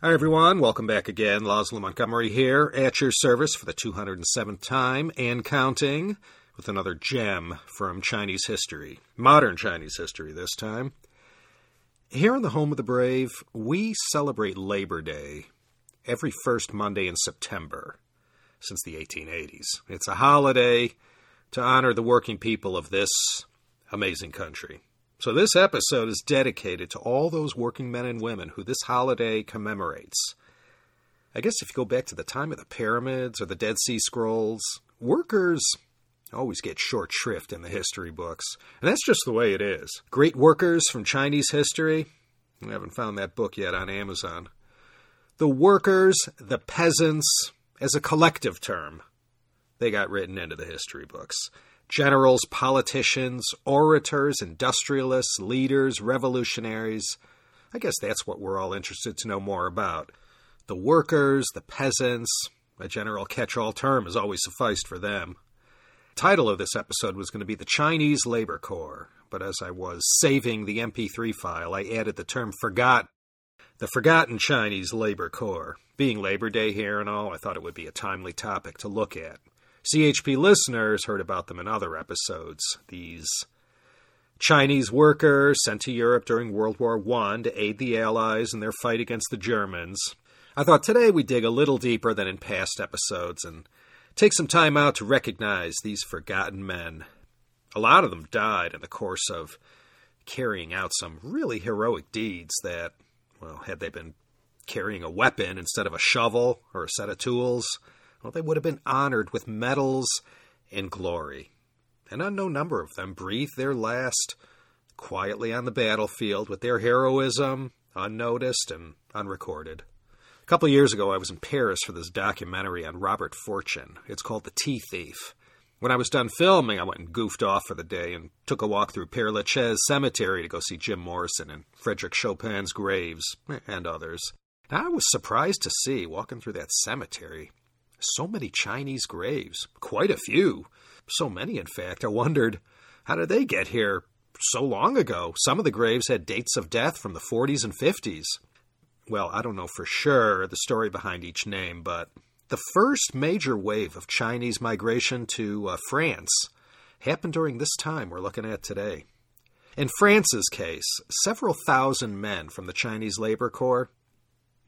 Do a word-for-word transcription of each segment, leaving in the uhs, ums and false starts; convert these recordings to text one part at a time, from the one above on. Hi everyone, welcome back again. Laszlo Montgomery here at your service for the two hundred seventh time and counting with another gem from Chinese history. Modern Chinese history this time. Here in the home of the brave, we celebrate Labor Day every first Monday in September since the eighteen eighties. It's a holiday to honor the working people of this amazing country. So this episode is dedicated to all those working men and women who this holiday commemorates. I guess if you go back to the time of the pyramids or the Dead Sea Scrolls, workers always get short shrift in the history books. And that's just the way it is. Great Workers from Chinese History. I haven't found that book yet on Amazon. The workers, the peasants, as a collective term, they got written into the history books. Generals, politicians, orators, industrialists, leaders, revolutionaries. I guess that's what we're all interested to know more about. The workers, the peasants, a general catch-all term has always sufficed for them. The title of this episode was going to be The Chinese Labor Corps, but as I was saving the M P three file, I added the term forgotten. The Forgotten Chinese Labor Corps. Being Labor Day here and all, I thought it would be a timely topic to look at. C H P listeners heard about them in other episodes. These Chinese workers sent to Europe during World War One to aid the Allies in their fight against the Germans. I thought today we'd dig a little deeper than in past episodes and take some time out to recognize these forgotten men. A lot of them died in the course of carrying out some really heroic deeds that, well, had they been carrying a weapon instead of a shovel or a set of tools, well, they would have been honored with medals and glory. An unknown number of them breathed their last quietly on the battlefield with their heroism unnoticed and unrecorded. A couple of years ago, I was in Paris for this documentary on Robert Fortune. It's called The Tea Thief. When I was done filming, I went and goofed off for the day and took a walk through Père Lachaise Cemetery to go see Jim Morrison and Frédéric Chopin's graves and others. And I was surprised to see, walking through that cemetery, so many Chinese graves, quite a few, so many in fact. I wondered, how did they get here so long ago? Some of the graves had dates of death from the forties and fifties. Well, I don't know for sure the story behind each name, but the first major wave of Chinese migration to uh, France happened during this time we're looking at today. In France's case, several thousand men from the Chinese Labor Corps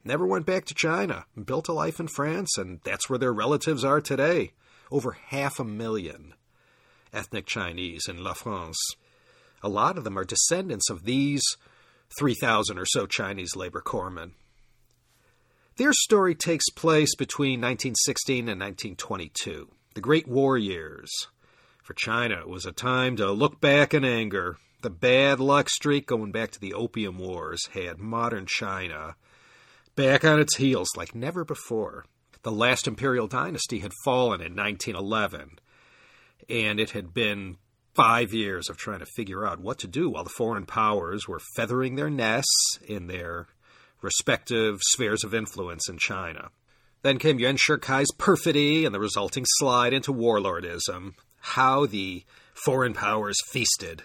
never went back to China, built a life in France, and that's where their relatives are today. Over half a million ethnic Chinese in La France. A lot of them are descendants of these three thousand or so Chinese labor corpsmen. Their story takes place between nineteen sixteen and nineteen twenty-two, the Great War years. For China, it was a time to look back in anger. The bad luck streak going back to the Opium Wars had modern China back on its heels like never before. The last imperial dynasty had fallen in nineteen eleven, and it had been five years of trying to figure out what to do while the foreign powers were feathering their nests in their respective spheres of influence in China. Then came Yuan Shikai's perfidy and the resulting slide into warlordism, how the foreign powers feasted.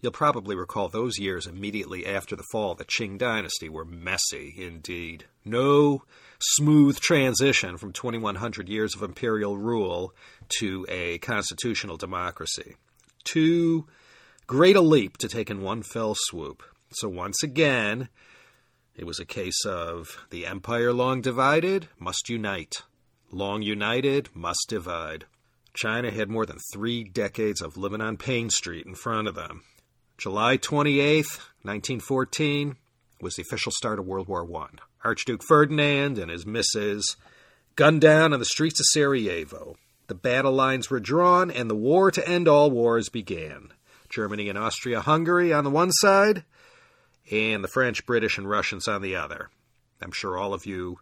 You'll probably recall those years immediately after the fall of the Qing dynasty were messy indeed. No smooth transition from twenty-one hundred years of imperial rule to a constitutional democracy. Too great a leap to take in one fell swoop. So once again, it was a case of the empire long divided must unite. Long united must divide. China had more than three decades of living on Payne Street in front of them. July twenty-eighth, nineteen fourteen, was the official start of World War One. Archduke Ferdinand and his missus gunned down on the streets of Sarajevo. The battle lines were drawn, and the war to end all wars began. Germany and Austria-Hungary on the one side, and the French, British, and Russians on the other. I'm sure all of you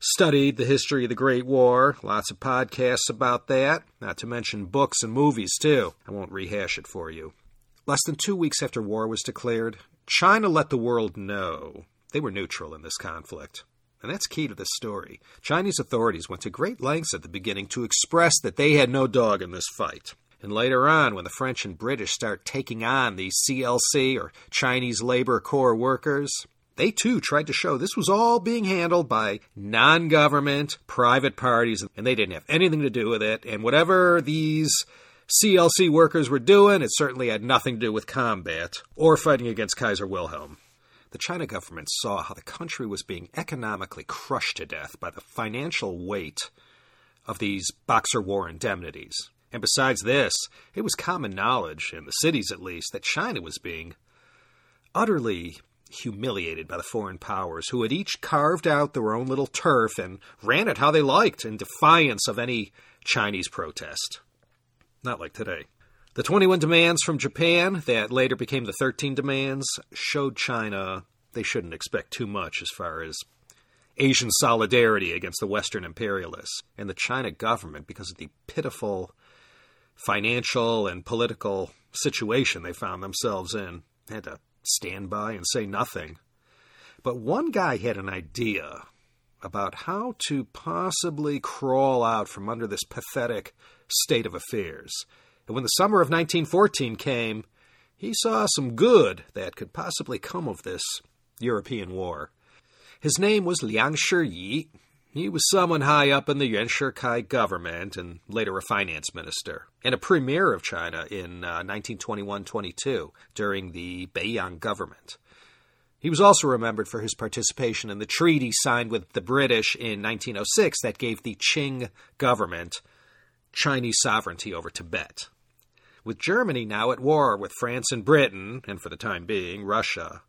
studied the history of the Great War. Lots of podcasts about that, not to mention books and movies, too. I won't rehash it for you. Less than two weeks after war was declared, China let the world know they were neutral in this conflict. And that's key to this story. Chinese authorities went to great lengths at the beginning to express that they had no dog in this fight. And later on, when the French and British start taking on these C L C, or Chinese Labor Corps workers, they too tried to show this was all being handled by non-government, private parties, and they didn't have anything to do with it. And whatever these C L C workers were doing, it certainly had nothing to do with combat or fighting against Kaiser Wilhelm. The China government saw how the country was being economically crushed to death by the financial weight of these Boxer War indemnities. And besides this, it was common knowledge, in the cities at least, that China was being utterly humiliated by the foreign powers who had each carved out their own little turf and ran it how they liked in defiance of any Chinese protest. Not like today. The twenty-one demands from Japan, that later became the thirteen demands, showed China they shouldn't expect too much as far as Asian solidarity against the Western imperialists. And the China government, because of the pitiful financial and political situation they found themselves in, had to stand by and say nothing. But one guy had an idea about how to possibly crawl out from under this pathetic state of affairs. And when the summer of nineteen fourteen came, he saw some good that could possibly come of this European war. His name was Liang Shiyi. He was someone high up in the Yuan Shikai government and later a finance minister and a premier of China in uh, nineteen twenty-one twenty-two during the Beiyang government. He was also remembered for his participation in the treaty signed with the British in nineteen oh six that gave the Qing government Chinese sovereignty over Tibet. With Germany now at war with France and Britain, and for the time being, Russia,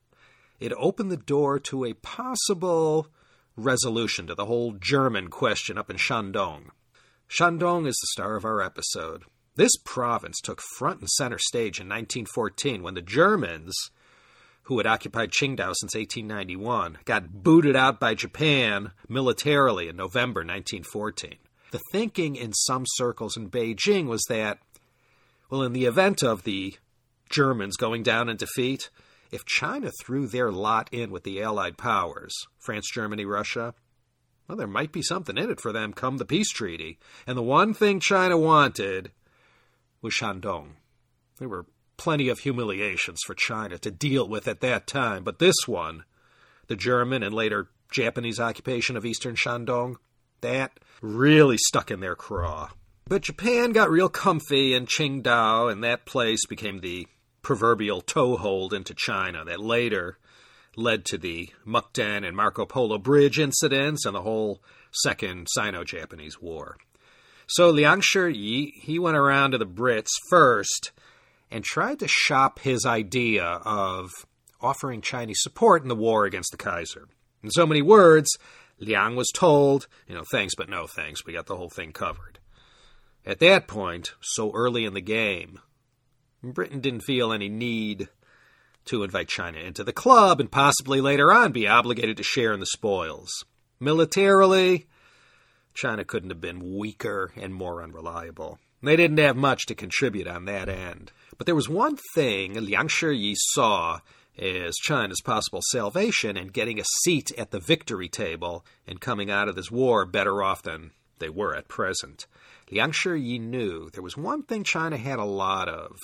it opened the door to a possible resolution to the whole German question up in Shandong. Shandong is the star of our episode. This province took front and center stage in nineteen fourteen when the Germans, who had occupied Qingdao since eighteen ninety-one, got booted out by Japan militarily in November nineteen fourteen. The thinking in some circles in Beijing was that, well, in the event of the Germans going down in defeat, if China threw their lot in with the Allied powers, France, Germany, Russia, well, there might be something in it for them come the peace treaty. And the one thing China wanted was Shandong. There were plenty of humiliations for China to deal with at that time, but this one, the German and later Japanese occupation of eastern Shandong, that really stuck in their craw. But Japan got real comfy in Qingdao, and that place became the proverbial toehold into China that later led to the Mukden and Marco Polo Bridge incidents and the whole Second Sino-Japanese War. So Liang Shiyi, he went around to the Brits first and tried to shop his idea of offering Chinese support in the war against the Kaiser. In so many words, Liang was told, you know, thanks but no thanks, we got the whole thing covered. At that point, so early in the game, Britain didn't feel any need to invite China into the club and possibly later on be obligated to share in the spoils. Militarily, China couldn't have been weaker and more unreliable. They didn't have much to contribute on that end. But there was one thing Liang Shiyi saw as China's possible salvation and getting a seat at the victory table and coming out of this war better off than they were at present. Liang Shiyi knew there was one thing China had a lot of,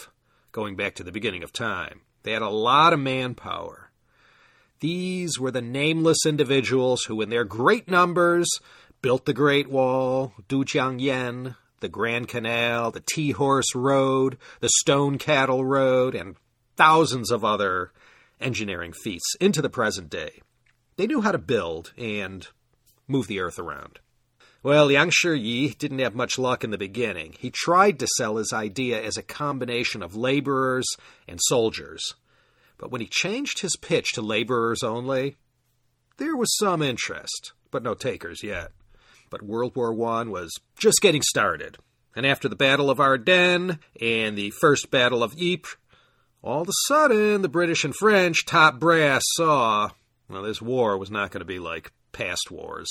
going back to the beginning of time. They had a lot of manpower. These were the nameless individuals who, in their great numbers, built the Great Wall, Dujiangyan, the Grand Canal, the Tea Horse Road, the Stone Cattle Road, and thousands of other engineering feats into the present day. They knew how to build and move the earth around. Well, Liang Shiyi didn't have much luck in the beginning. He tried to sell his idea as a combination of laborers and soldiers. But when he changed his pitch to laborers only, there was some interest, but no takers yet. But World War One was just getting started. And after the Battle of Ardennes and the First Battle of Ypres, all of a sudden, the British and French top brass saw, well, this war was not going to be like past wars.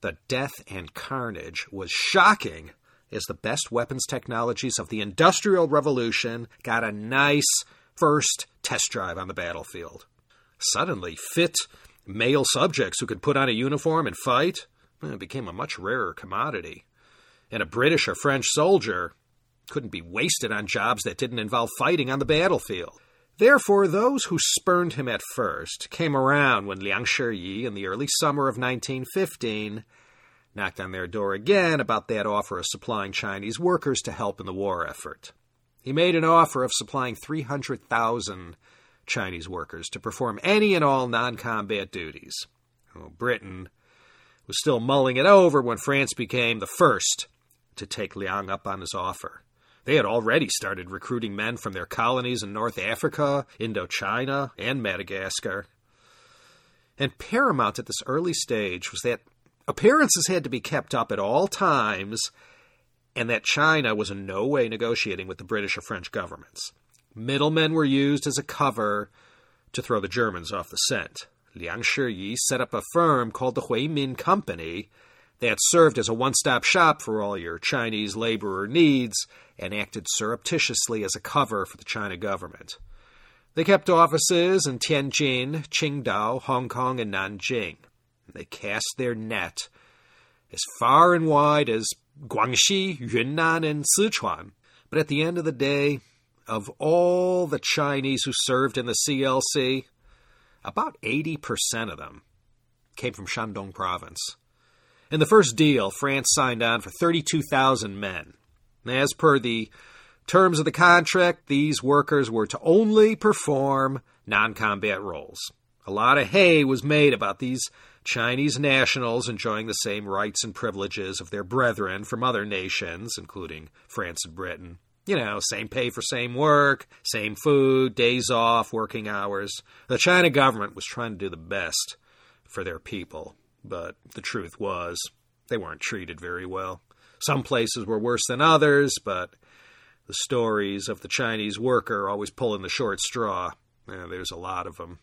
The death and carnage was shocking as the best weapons technologies of the Industrial Revolution got a nice first test drive on the battlefield. Suddenly, fit male subjects who could put on a uniform and fight became a much rarer commodity. And a British or French soldier couldn't be wasted on jobs that didn't involve fighting on the battlefield. Therefore, those who spurned him at first came around when Liang Shiyi, in the early summer of nineteen fifteen, knocked on their door again about that offer of supplying Chinese workers to help in the war effort. He made an offer of supplying three hundred thousand Chinese workers to perform any and all non-combat duties. Well, Britain was still mulling it over when France became the first to take Liang up on his offer. They had already started recruiting men from their colonies in North Africa, Indochina, and Madagascar. And paramount at this early stage was that appearances had to be kept up at all times, and that China was in no way negotiating with the British or French governments. Middlemen were used as a cover to throw the Germans off the scent. Liang Shiyi set up a firm called the Huimin Company that served as a one-stop shop for all your Chinese laborer needs and acted surreptitiously as a cover for the China government. They kept offices in Tianjin, Qingdao, Hong Kong, and Nanjing. They cast their net as far and wide as Guangxi, Yunnan, and Sichuan. But at the end of the day, of all the Chinese who served in the C L C, about eighty percent of them came from Shandong province. In the first deal, France signed on for thirty-two thousand men. As per the terms of the contract, these workers were to only perform non-combat roles. A lot of hay was made about these Chinese nationals enjoying the same rights and privileges of their brethren from other nations, including France and Britain. You know, same pay for same work, same food, days off, working hours. The China government was trying to do the best for their people, but the truth was they weren't treated very well. Some places were worse than others, but the stories of the Chinese worker always pulling the short straw, eh, there's a lot of them.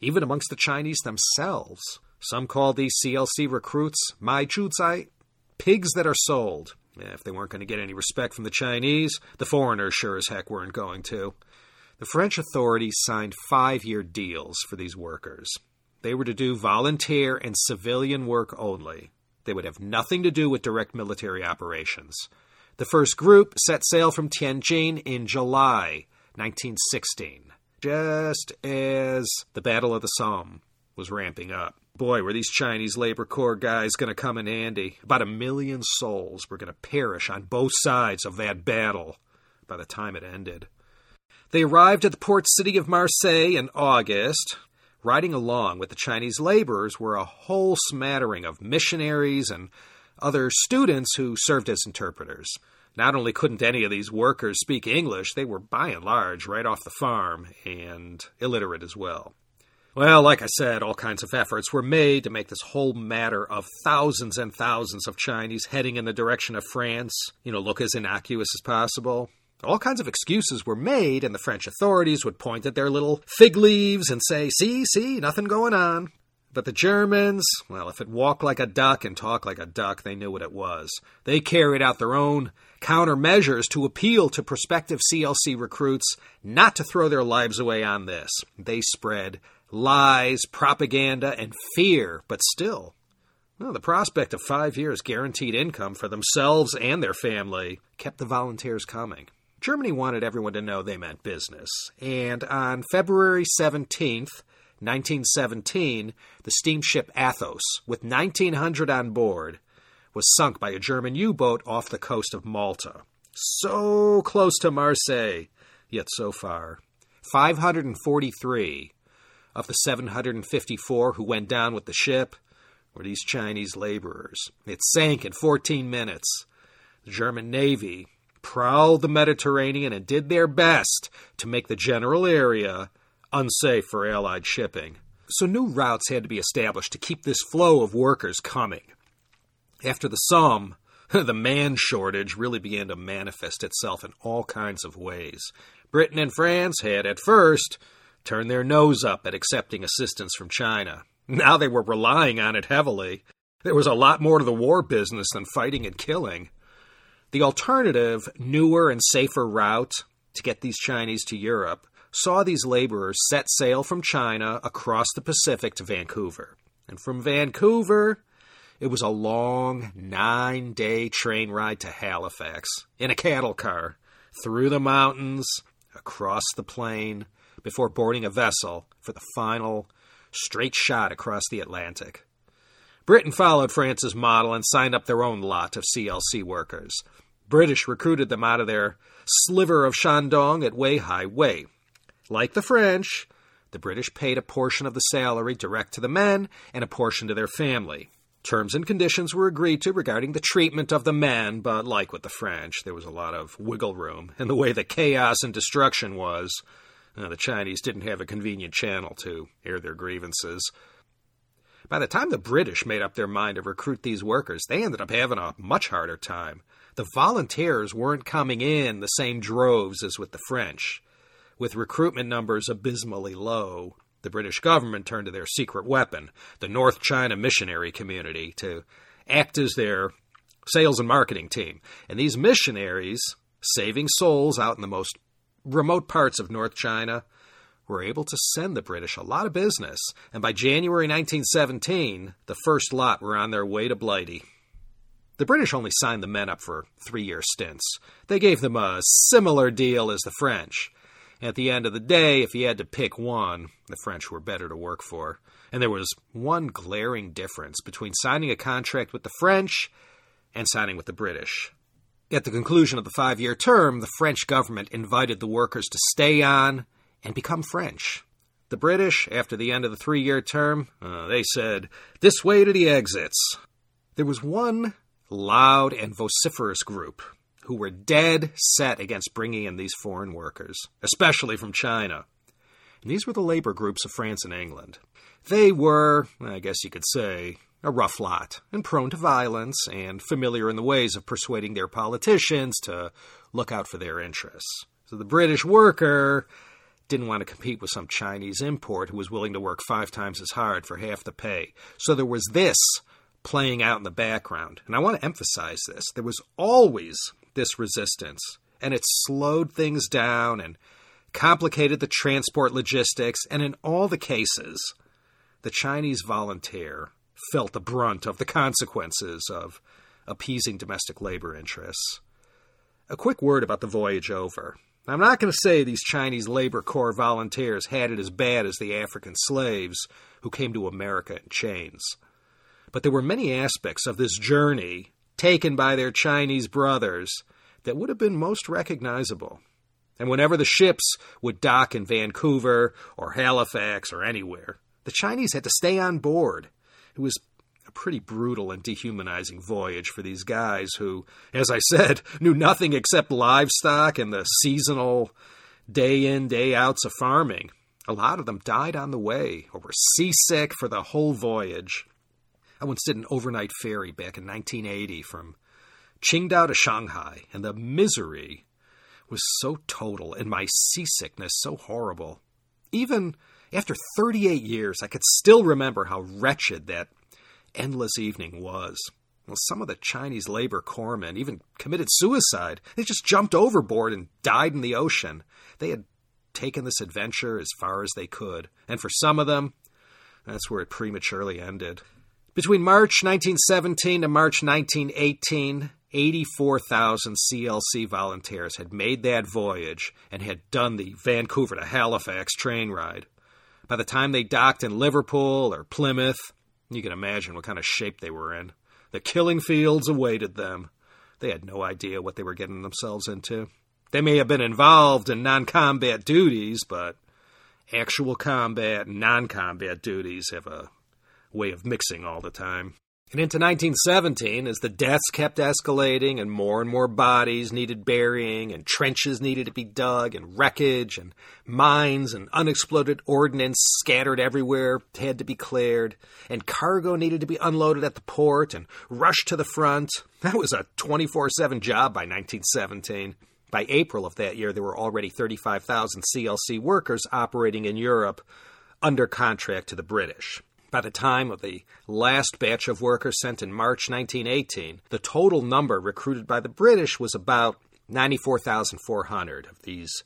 Even amongst the Chinese themselves, some called these C L C recruits Mai Chuzai, pigs that are sold. If they weren't going to get any respect from the Chinese, the foreigners sure as heck weren't going to. The French authorities signed five-year deals for these workers. They were to do volunteer and civilian work only. They would have nothing to do with direct military operations. The first group set sail from Tianjin in July nineteen sixteen, just as the Battle of the Somme was ramping up. Boy, were these Chinese Labor Corps guys going to come in handy. About a million souls were going to perish on both sides of that battle by the time it ended. They arrived at the port city of Marseille in August. Riding along with the Chinese laborers were a whole smattering of missionaries and other students who served as interpreters. Not only couldn't any of these workers speak English, they were by and large right off the farm and illiterate as well. Well, like I said, all kinds of efforts were made to make this whole matter of thousands and thousands of Chinese heading in the direction of France, you know, look as innocuous as possible. All kinds of excuses were made, and the French authorities would point at their little fig leaves and say, see, see, nothing going on. But the Germans, well, if it walked like a duck and talked like a duck, they knew what it was. They carried out their own countermeasures to appeal to prospective C L C recruits not to throw their lives away on this. They spread lies, propaganda, and fear, but still, well, the prospect of five years guaranteed income for themselves and their family kept the volunteers coming. Germany wanted everyone to know they meant business, and on February seventeenth, nineteen seventeen, the steamship Athos, with nineteen hundred on board, was sunk by a German U-boat off the coast of Malta. So close to Marseille, yet so far. five hundred forty-three of the seven hundred fifty-four who went down with the ship were these Chinese laborers. It sank in fourteen minutes. The German Navy prowled the Mediterranean and did their best to make the general area unsafe for Allied shipping. So new routes had to be established to keep this flow of workers coming. After the Somme, the man shortage really began to manifest itself in all kinds of ways. Britain and France had, at first, turned their nose up at accepting assistance from China. Now they were relying on it heavily. There was a lot more to the war business than fighting and killing. The alternative, newer and safer route to get these Chinese to Europe saw these laborers set sail from China across the Pacific to Vancouver. And from Vancouver, it was a long nine-day train ride to Halifax in a cattle car, through the mountains, across the plain before boarding a vessel for the final straight shot across the Atlantic. Britain followed France's model and signed up their own lot of C L C workers. British recruited them out of their sliver of Shandong at Weihai Wei. Like the French, the British paid a portion of the salary direct to the men and a portion to their family. Terms and conditions were agreed to regarding the treatment of the men, but like with the French, there was a lot of wiggle room. And the way the chaos and destruction was, uh, the Chinese didn't have a convenient channel to air their grievances. By the time the British made up their mind to recruit these workers, they ended up having a much harder time. The volunteers weren't coming in the same droves as with the French. With recruitment numbers abysmally low, the British government turned to their secret weapon, the North China missionary community, to act as their sales and marketing team. And these missionaries, saving souls out in the most remote parts of North China, were able to send the British a lot of business, and by January nineteen seventeen, the first lot were on their way to Blighty. The British only signed the men up for three-year stints. They gave them a similar deal as the French. At the end of the day, if you had to pick one, the French were better to work for. And there was one glaring difference between signing a contract with the French and signing with the British. At the conclusion of the five-year term, the French government invited the workers to stay on and become French. The British, after the end of the three-year term, uh, they said, "This way to the exits." There was one loud and vociferous group who were dead set against bringing in these foreign workers, especially from China. And these were the labor groups of France and England. They were, I guess you could say, a rough lot, and prone to violence, and familiar in the ways of persuading their politicians to look out for their interests. So the British worker didn't want to compete with some Chinese import who was willing to work five times as hard for half the pay. So there was this playing out in the background. And I want to emphasize this. There was always this resistance, and it slowed things down and complicated the transport logistics, and in all the cases, the Chinese volunteer felt the brunt of the consequences of appeasing domestic labor interests. A quick word about the voyage over. I'm not going to say these Chinese Labor Corps volunteers had it as bad as the African slaves who came to America in chains. But there were many aspects of this journey taken by their Chinese brothers that would have been most recognizable. And whenever the ships would dock in Vancouver or Halifax or anywhere, the Chinese had to stay on board. It was a pretty brutal and dehumanizing voyage for these guys who, as I said, knew nothing except livestock and the seasonal day-in, day-outs of farming. A lot of them died on the way or were seasick for the whole voyage. I once did an overnight ferry back in nineteen eighty from Qingdao to Shanghai, and the misery was so total and my seasickness so horrible. Even after thirty-eight years, I could still remember how wretched that endless evening was. Well, some of the Chinese labor corpsmen even committed suicide. They just jumped overboard and died in the ocean. They had taken this adventure as far as they could, and for some of them, that's where it prematurely ended. Between March nineteen seventeen to March nineteen eighteen, eighty-four thousand C L C volunteers had made that voyage and had done the Vancouver to Halifax train ride. By the time they docked in Liverpool or Plymouth, you can imagine what kind of shape they were in. The killing fields awaited them. They had no idea what they were getting themselves into. They may have been involved in non-combat duties, but actual combat and non-combat duties have a way of mixing all the time. And into nineteen seventeen, as the deaths kept escalating and more and more bodies needed burying and trenches needed to be dug and wreckage and mines and unexploded ordnance scattered everywhere had to be cleared and cargo needed to be unloaded at the port and rushed to the front, that was a twenty-four seven job by nineteen seventeen. By April of that year, there were already thirty-five thousand C L C workers operating in Europe under contract to the British. By the time of the last batch of workers sent in March nineteen eighteen, the total number recruited by the British was about ninety-four thousand four hundred of these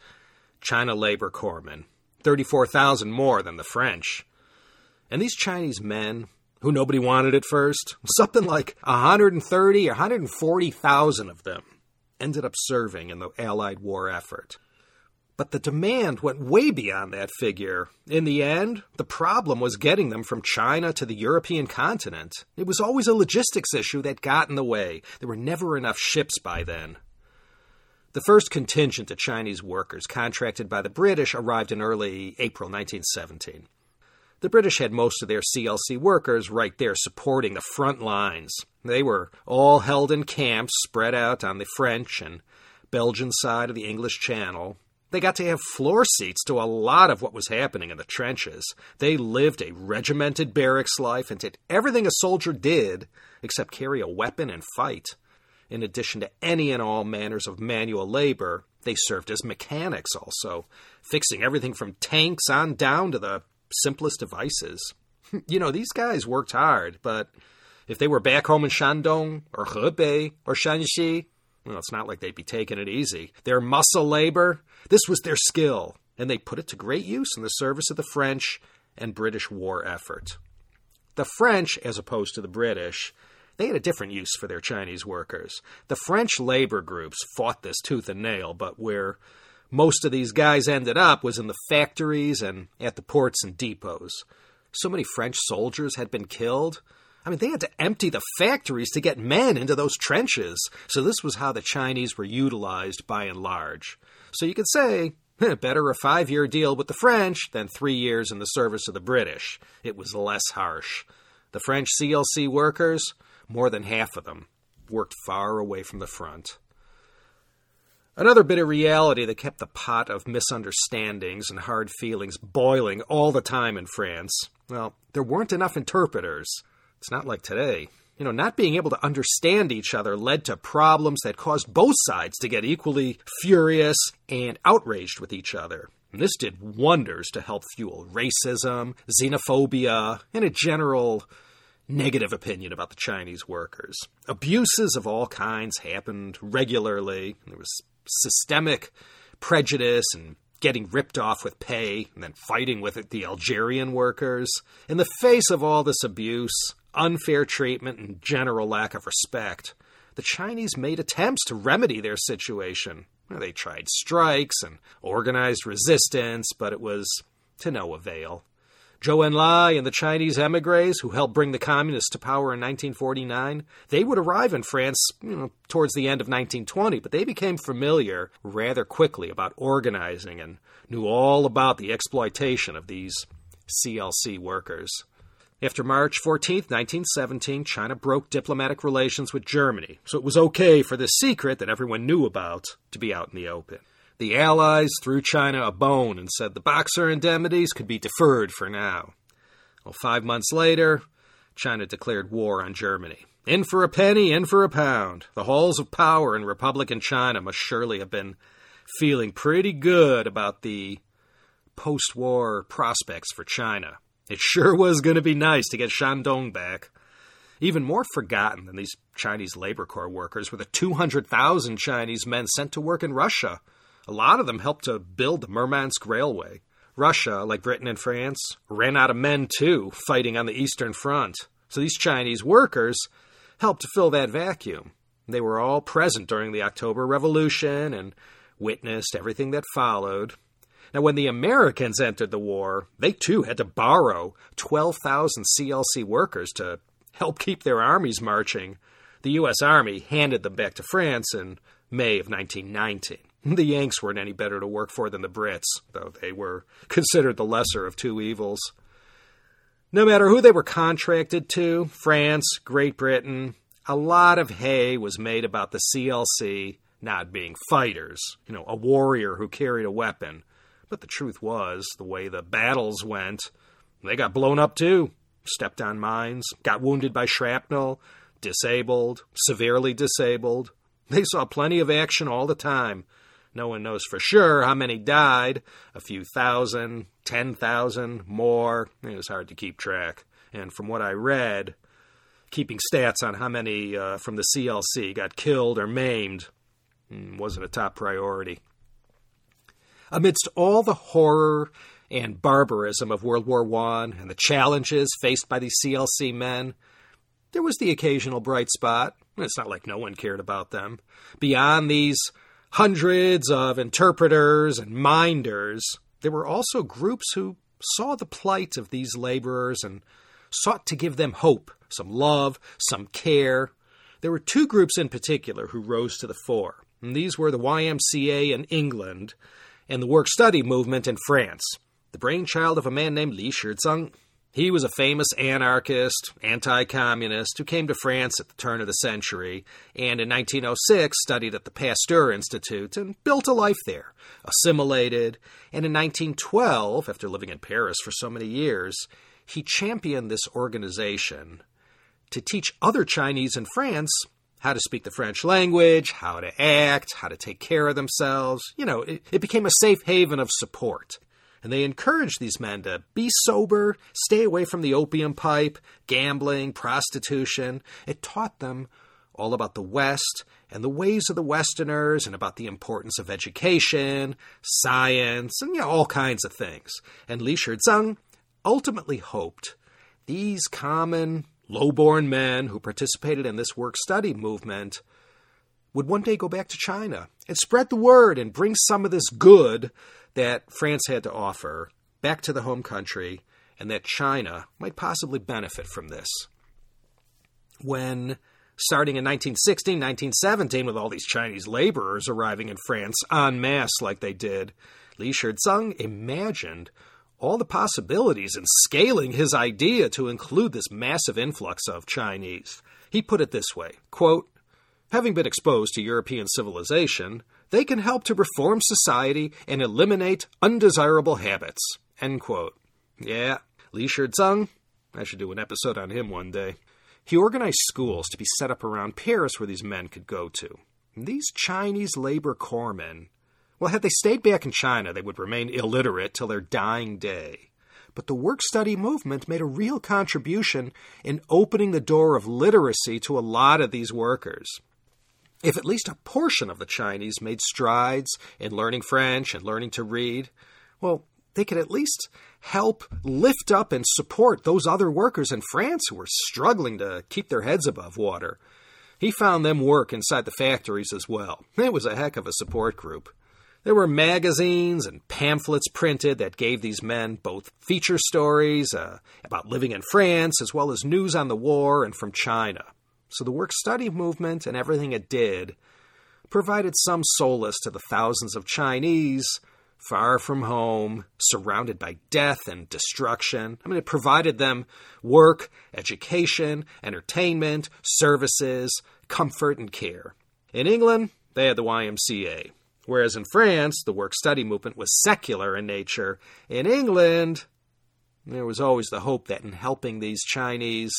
China Labor Corpsmen, thirty-four thousand more than the French. And these Chinese men, who nobody wanted at first, something like one hundred thirty or one hundred forty thousand of them ended up serving in the Allied war effort. But the demand went way beyond that figure. In the end, the problem was getting them from China to the European continent. It was always a logistics issue that got in the way. There were never enough ships by then. The first contingent of Chinese workers contracted by the British arrived in early April nineteen seventeen. The British had most of their C L C workers right there supporting the front lines. They were all held in camps spread out on the French and Belgian side of the English Channel. They got to have floor seats to a lot of what was happening in the trenches. They lived a regimented barracks life and did everything a soldier did except carry a weapon and fight. In addition to any and all manners of manual labor, they served as mechanics also, fixing everything from tanks on down to the simplest devices. You know, these guys worked hard, but if they were back home in Shandong or Hebei or Shanxi, well, it's not like they'd be taking it easy. Their muscle labor, this was their skill, and they put it to great use in the service of the French and British war effort. The French, as opposed to the British, they had a different use for their Chinese workers. The French labor groups fought this tooth and nail, but where most of these guys ended up was in the factories and at the ports and depots. So many French soldiers had been killed. I mean, they had to empty the factories to get men into those trenches. So this was how the Chinese were utilized by and large. So you could say, eh, better a five-year deal with the French than three years in the service of the British. It was less harsh. The French C L C workers, more than half of them, worked far away from the front. Another bit of reality that kept the pot of misunderstandings and hard feelings boiling all the time in France, well, there weren't enough interpreters. It's not like today. You know, not being able to understand each other led to problems that caused both sides to get equally furious and outraged with each other. And this did wonders to help fuel racism, xenophobia, and a general negative opinion about the Chinese workers. Abuses of all kinds happened regularly. There was systemic prejudice and getting ripped off with pay and then fighting with it, the Algerian workers. In the face of all this abuse, unfair treatment, and general lack of respect, the Chinese made attempts to remedy their situation. They tried strikes and organized resistance, but it was to no avail. Zhou Enlai and the Chinese émigrés who helped bring the communists to power in nineteen forty-nine, they would arrive in France, you know, towards the end of nineteen twenty, but they became familiar rather quickly about organizing and knew all about the exploitation of these C L C workers. After March fourteenth, nineteen seventeen, China broke diplomatic relations with Germany, so it was okay for this secret that everyone knew about to be out in the open. The Allies threw China a bone and said the Boxer indemnities could be deferred for now. Well, five months later, China declared war on Germany. In for a penny, in for a pound. The halls of power in Republican China must surely have been feeling pretty good about the post-war prospects for China. It sure was going to be nice to get Shandong back. Even more forgotten than these Chinese Labor Corps workers were the two hundred thousand Chinese men sent to work in Russia. A lot of them helped to build the Murmansk Railway. Russia, like Britain and France, ran out of men too, fighting on the Eastern Front. So these Chinese workers helped to fill that vacuum. They were all present during the October Revolution and witnessed everything that followed. Now, when the Americans entered the war, they too had to borrow twelve thousand C L C workers to help keep their armies marching. The U S Army handed them back to France in May of nineteen nineteen. The Yanks weren't any better to work for than the Brits, though they were considered the lesser of two evils. No matter who they were contracted to, France, Great Britain, a lot of hay was made about the C L C not being fighters, you know, a warrior who carried a weapon. But the truth was, the way the battles went, they got blown up too, stepped on mines, got wounded by shrapnel, disabled, severely disabled. They saw plenty of action all the time. No one knows for sure how many died. A few thousand, ten thousand, more. It was hard to keep track. And from what I read, keeping stats on how many uh, from the C L C got killed or maimed wasn't a top priority. Amidst all the horror and barbarism of World War One and the challenges faced by these C L C men, there was the occasional bright spot. It's not like no one cared about them. Beyond these hundreds of interpreters and minders, there were also groups who saw the plight of these laborers and sought to give them hope, some love, some care. There were two groups in particular who rose to the fore, and these were the Y M C A in England and the work-study movement in France, the brainchild of a man named Li Shizeng. He was a famous anarchist, anti-communist, who came to France at the turn of the century, and in nineteen oh six studied at the Pasteur Institute and built a life there, assimilated, and in nineteen twelve, after living in Paris for so many years, he championed this organization to teach other Chinese in France how to speak the French language, how to act, how to take care of themselves. You know, it, it became a safe haven of support. And they encouraged these men to be sober, stay away from the opium pipe, gambling, prostitution. It taught them all about the West and the ways of the Westerners and about the importance of education, science, and you know, all kinds of things. And Li Shizeng ultimately hoped these common, low-born men who participated in this work-study movement would one day go back to China and spread the word and bring some of this good that France had to offer back to the home country, and that China might possibly benefit from this. When, starting in nineteen sixteen, nineteen seventeen, with all these Chinese laborers arriving in France en masse like they did, Li Shizeng imagined all the possibilities in scaling his idea to include this massive influx of Chinese. He put it this way, quote, "Having been exposed to European civilization, they can help to reform society and eliminate undesirable habits." End quote. Yeah, Li Shizeng, I should do an episode on him one day. He organized schools to be set up around Paris where these men could go to. And these Chinese labor corpsmen, well, had they stayed back in China, they would remain illiterate till their dying day. But the work-study movement made a real contribution in opening the door of literacy to a lot of these workers. If at least a portion of the Chinese made strides in learning French and learning to read, well, they could at least help lift up and support those other workers in France who were struggling to keep their heads above water. He found them work inside the factories as well. It was a heck of a support group. There were magazines and pamphlets printed that gave these men both feature stories uh, about living in France as well as news on the war and from China. So the work-study movement and everything it did provided some solace to the thousands of Chinese far from home, surrounded by death and destruction. I mean, it provided them work, education, entertainment, services, comfort, and care. In England, they had the Y M C A, whereas in France, the work-study movement was secular in nature. In England, there was always the hope that in helping these Chinese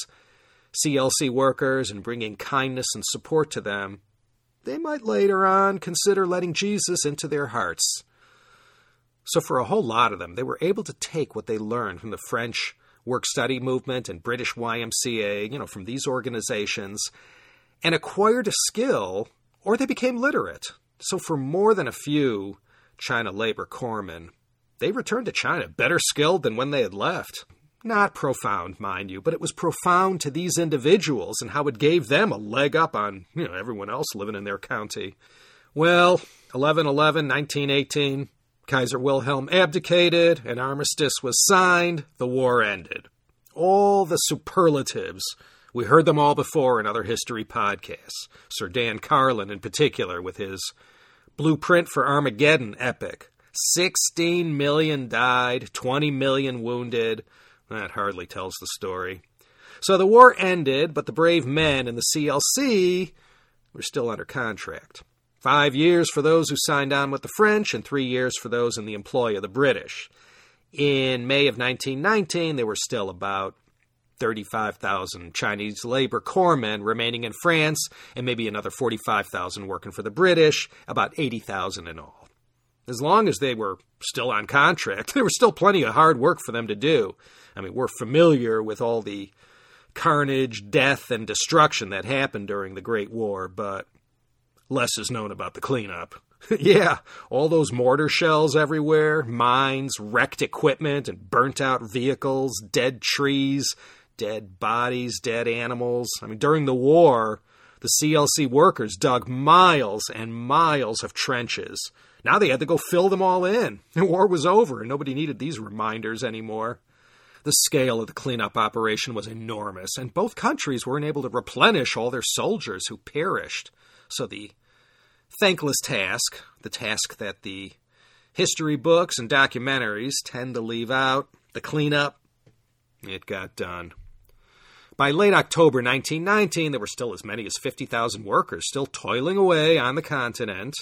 C L C workers and bringing kindness and support to them, they might later on consider letting Jesus into their hearts. So for a whole lot of them, they were able to take what they learned from the French work-study movement and British Y M C A, you know, from these organizations, and acquired a skill, or they became literate. So for more than a few China labor corpsmen, they returned to China better skilled than when they had left. Not profound, mind you, but it was profound to these individuals and how it gave them a leg up on, you know, everyone else living in their county. Well, eleven eleven, nineteen eighteen, Kaiser Wilhelm abdicated, an armistice was signed, the war ended. All the superlatives, we heard them all before in other history podcasts. Sir Dan Carlin in particular with his Blueprint for Armageddon epic. sixteen million died, twenty million wounded. That hardly tells the story. So the war ended, but the brave men in the C L C were still under contract. Five years for those who signed on with the French and three years for those in the employ of the British. In May of nineteen nineteen, there were still about thirty-five thousand Chinese labor corpsmen remaining in France and maybe another forty-five thousand working for the British, about eighty thousand in all. As long as they were still on contract, there was still plenty of hard work for them to do. I mean, we're familiar with all the carnage, death, and destruction that happened during the Great War, but less is known about the cleanup. Yeah, all those mortar shells everywhere, mines, wrecked equipment, and burnt-out vehicles, dead trees, dead bodies, dead animals. I mean, during the war, The C L C workers dug miles and miles of trenches. Now they had to go fill them all in. The war was over, and nobody needed these reminders anymore. The scale of the cleanup operation was enormous, and both countries were unable to replenish all their soldiers who perished. So the thankless task, the task that the history books and documentaries tend to leave out, the cleanup, it got done. By late October nineteen nineteen, there were still as many as fifty thousand workers still toiling away on the continent.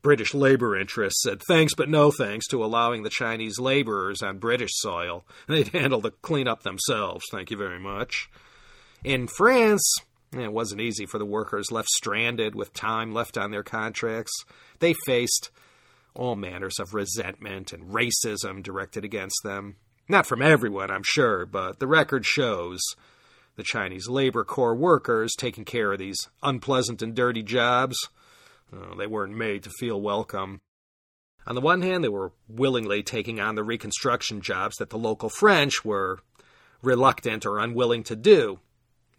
British labor interests said thanks but no thanks to allowing the Chinese laborers on British soil. They'd handle the cleanup themselves, thank you very much. In France, it wasn't easy for the workers left stranded with time left on their contracts. They faced all manners of resentment and racism directed against them. Not from everyone, I'm sure, but the record shows the Chinese Labor Corps workers taking care of these unpleasant and dirty jobs, oh, they weren't made to feel welcome. On the one hand, they were willingly taking on the reconstruction jobs that the local French were reluctant or unwilling to do.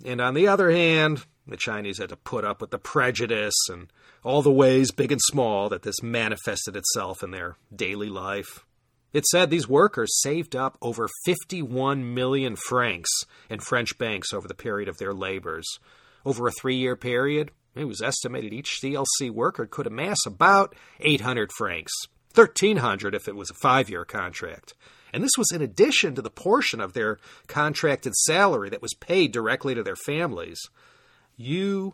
And on the other hand, the Chinese had to put up with the prejudice and all the ways, big and small, that this manifested itself in their daily life. It said these workers saved up over fifty-one million francs in French banks over the period of their labors. Over a three-year period, it was estimated each C L C worker could amass about eight hundred francs, thirteen hundred if it was a five-year contract. And this was in addition to the portion of their contracted salary that was paid directly to their families. You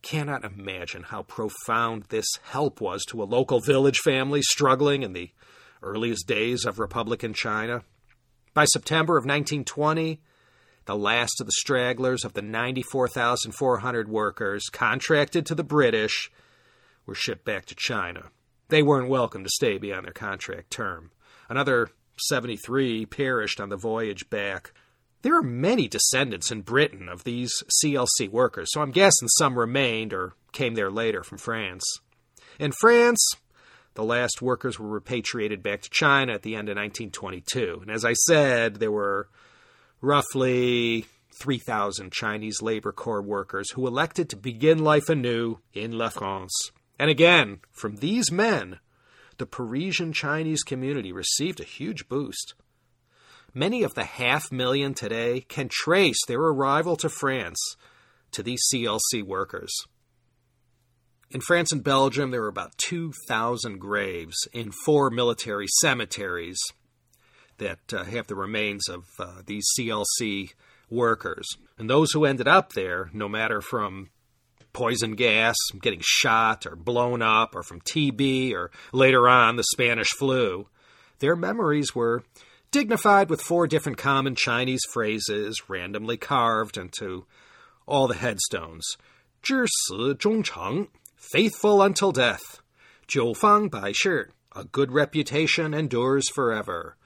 cannot imagine how profound this help was to a local village family struggling in the earliest days of Republican China. By September of nineteen twenty, the last of the stragglers of the ninety-four thousand four hundred workers contracted to the British were shipped back to China. They weren't welcome to stay beyond their contract term. Another seventy-three perished on the voyage back. There are many descendants in Britain of these C L C workers, so I'm guessing some remained or came there later from France. In France, the last workers were repatriated back to China at the end of nineteen twenty-two. And as I said, there were roughly three thousand Chinese Labor Corps workers who elected to begin life anew in La France. And again, from these men, the Parisian Chinese community received a huge boost. Many of the half million today can trace their arrival to France to these C L C workers. In France and Belgium, there were about two thousand graves in four military cemeteries that uh, have the remains of uh, these C L C workers. And those who ended up there, no matter from poison gas, getting shot or blown up, or from T B, or later on the Spanish flu, their memories were dignified with four different common Chinese phrases randomly carved into all the headstones. Zhi si zhongcheng, faithful until death. Jiu fang bai shi, a good reputation endures forever.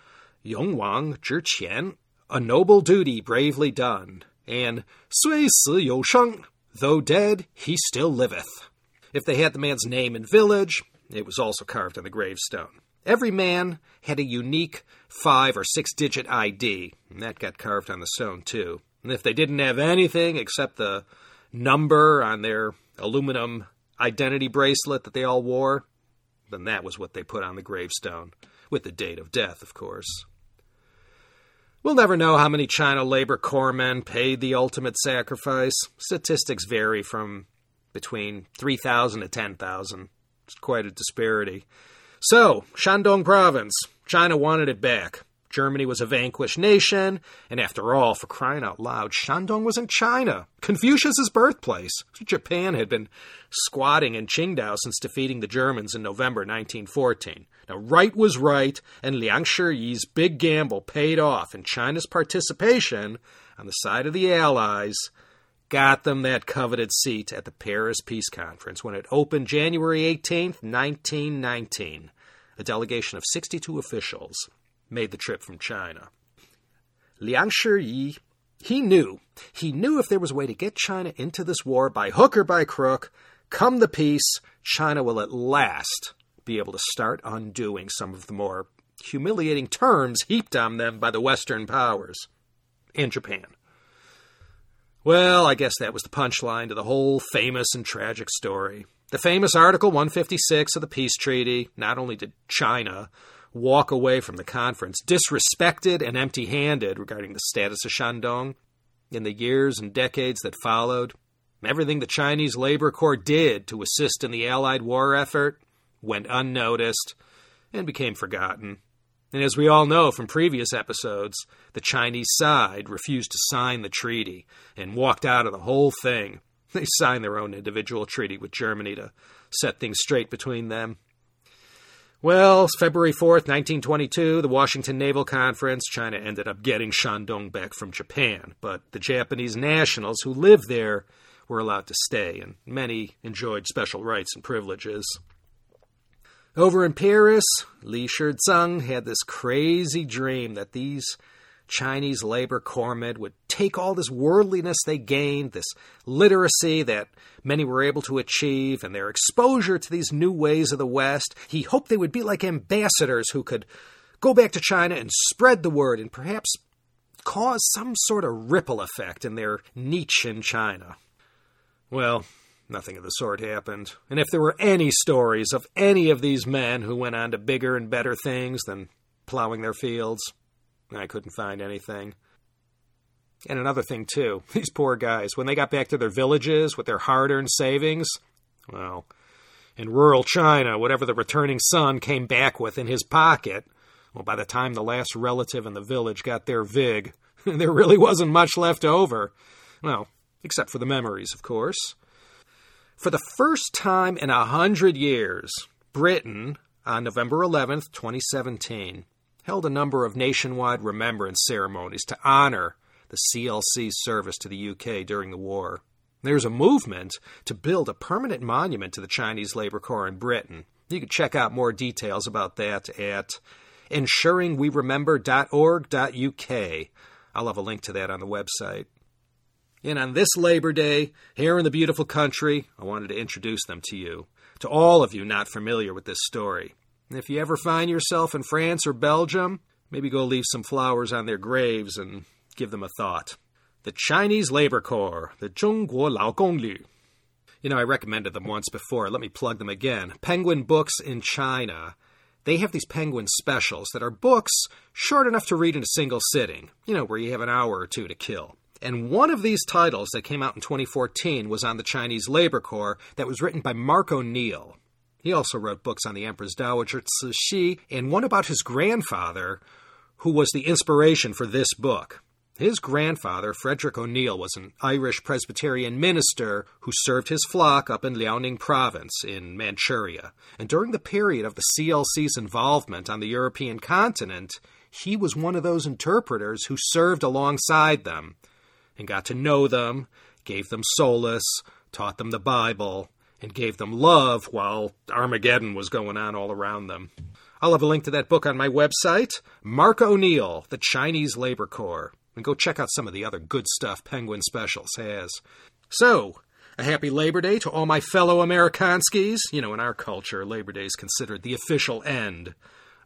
Yong wang zhi qian, a noble duty bravely done. And sui si you sheng, though dead, he still liveth. If they had the man's name and village, it was also carved on the gravestone. Every man had a unique five or six digit I D, and that got carved on the stone too. And if they didn't have anything except the number on their aluminum identity bracelet that they all wore, then that was what they put on the gravestone, with the date of death, of course. We'll never know how many China Labor Corps men paid the ultimate sacrifice. Statistics vary from between three thousand to ten thousand. It's quite a disparity. So, Shandong province. China wanted it back. Germany was a vanquished nation, and after all, for crying out loud, Shandong was in China, Confucius' birthplace. Japan had been squatting in Qingdao since defeating the Germans in November nineteen fourteen. Now, right was right, and Liang Shiyi's big gamble paid off, and China's participation on the side of the Allies got them that coveted seat at the Paris Peace Conference when it opened January eighteenth, nineteen nineteen. A delegation of sixty-two officials made the trip from China. Liang Shiyi, he knew. He knew if there was a way to get China into this war by hook or by crook, come the peace, China will at last be able to start undoing some of the more humiliating terms heaped on them by the Western powers and Japan. Well, I guess that was the punchline to the whole famous and tragic story. The famous Article one fifty-six of the Peace Treaty, not only did China walk away from the conference disrespected and empty-handed regarding the status of Shandong, in the years and decades that followed, everything the Chinese Labor Corps did to assist in the Allied war effort went unnoticed and became forgotten. And as we all know from previous episodes, the Chinese side refused to sign the treaty and walked out of the whole thing. They signed their own individual treaty with Germany to set things straight between them. Well, February fourth, nineteen twenty-two, the Washington Naval Conference, China ended up getting Shandong back from Japan, but the Japanese nationals who lived there were allowed to stay, and many enjoyed special rights and privileges. Over in Paris, Li Shizeng had this crazy dream that these Chinese labor corpsmen would take all this worldliness they gained, this literacy that many were able to achieve, and their exposure to these new ways of the West. He hoped they would be like ambassadors who could go back to China and spread the word and perhaps cause some sort of ripple effect in their niche in China. Well, nothing of the sort happened. And if there were any stories of any of these men who went on to bigger and better things than plowing their fields, I couldn't find anything. And another thing, too, these poor guys, when they got back to their villages with their hard-earned savings, well, in rural China, whatever the returning son came back with in his pocket, well, by the time the last relative in the village got their vig, there really wasn't much left over. Well, except for the memories, of course. For the first time in a hundred years, Britain, on November eleventh, twenty seventeen, held a number of nationwide remembrance ceremonies to honor the C L C's service to the U K during the war. There's a movement to build a permanent monument to the Chinese Labor Corps in Britain. You can check out more details about that at ensuring we remember dot org dot U K. I'll have a link to that on the website. And on this Labor Day, here in the beautiful country, I wanted to introduce them to you, to all of you not familiar with this story. And if you ever find yourself in France or Belgium, maybe go leave some flowers on their graves and give them a thought. The Chinese Labor Corps, the Zhongguo Laogonglü. You know, I recommended them once before. Let me plug them again. Penguin Books in China. They have these Penguin Specials that are books short enough to read in a single sitting, you know, where you have an hour or two to kill. And one of these titles that came out in twenty fourteen was on the Chinese Labor Corps that was written by Mark O'Neill. He also wrote books on the Empress Dowager Cixi and one about his grandfather, who was the inspiration for this book. His grandfather, Frederick O'Neill, was an Irish Presbyterian minister who served his flock up in Liaoning province in Manchuria. And during the period of the C L C's involvement on the European continent, he was one of those interpreters who served alongside them and got to know them, gave them solace, taught them the Bible, and gave them love while Armageddon was going on all around them. I'll have a link to that book on my website, Mark O'Neill, The Chinese Labor Corps. And go check out some of the other good stuff Penguin Specials has. So, a happy Labor Day to all my fellow Amerikanskis. You know, in our culture, Labor Day is considered the official end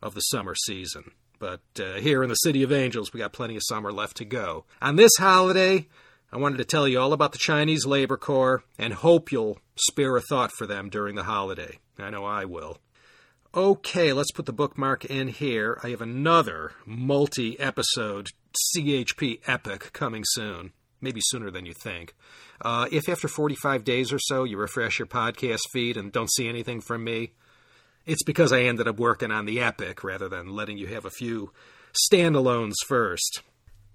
of the summer season. But uh, here in the City of Angels, we got plenty of summer left to go. On this holiday, I wanted to tell you all about the Chinese Labor Corps and hope you'll spare a thought for them during the holiday. I know I will. Okay, let's put the bookmark in here. I have another multi-episode C H P epic coming soon. Maybe sooner than you think. Uh, if after forty-five days or so you refresh your podcast feed and don't see anything from me, it's because I ended up working on the epic rather than letting you have a few standalones first.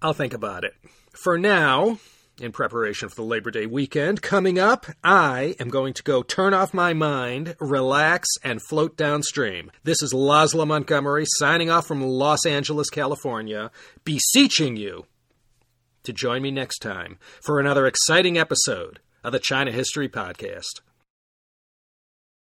I'll think about it. For now, in preparation for the Labor Day weekend coming up, I am going to go turn off my mind, relax, and float downstream. This is Laszlo Montgomery signing off from Los Angeles, California, beseeching you to join me next time for another exciting episode of the China History Podcast.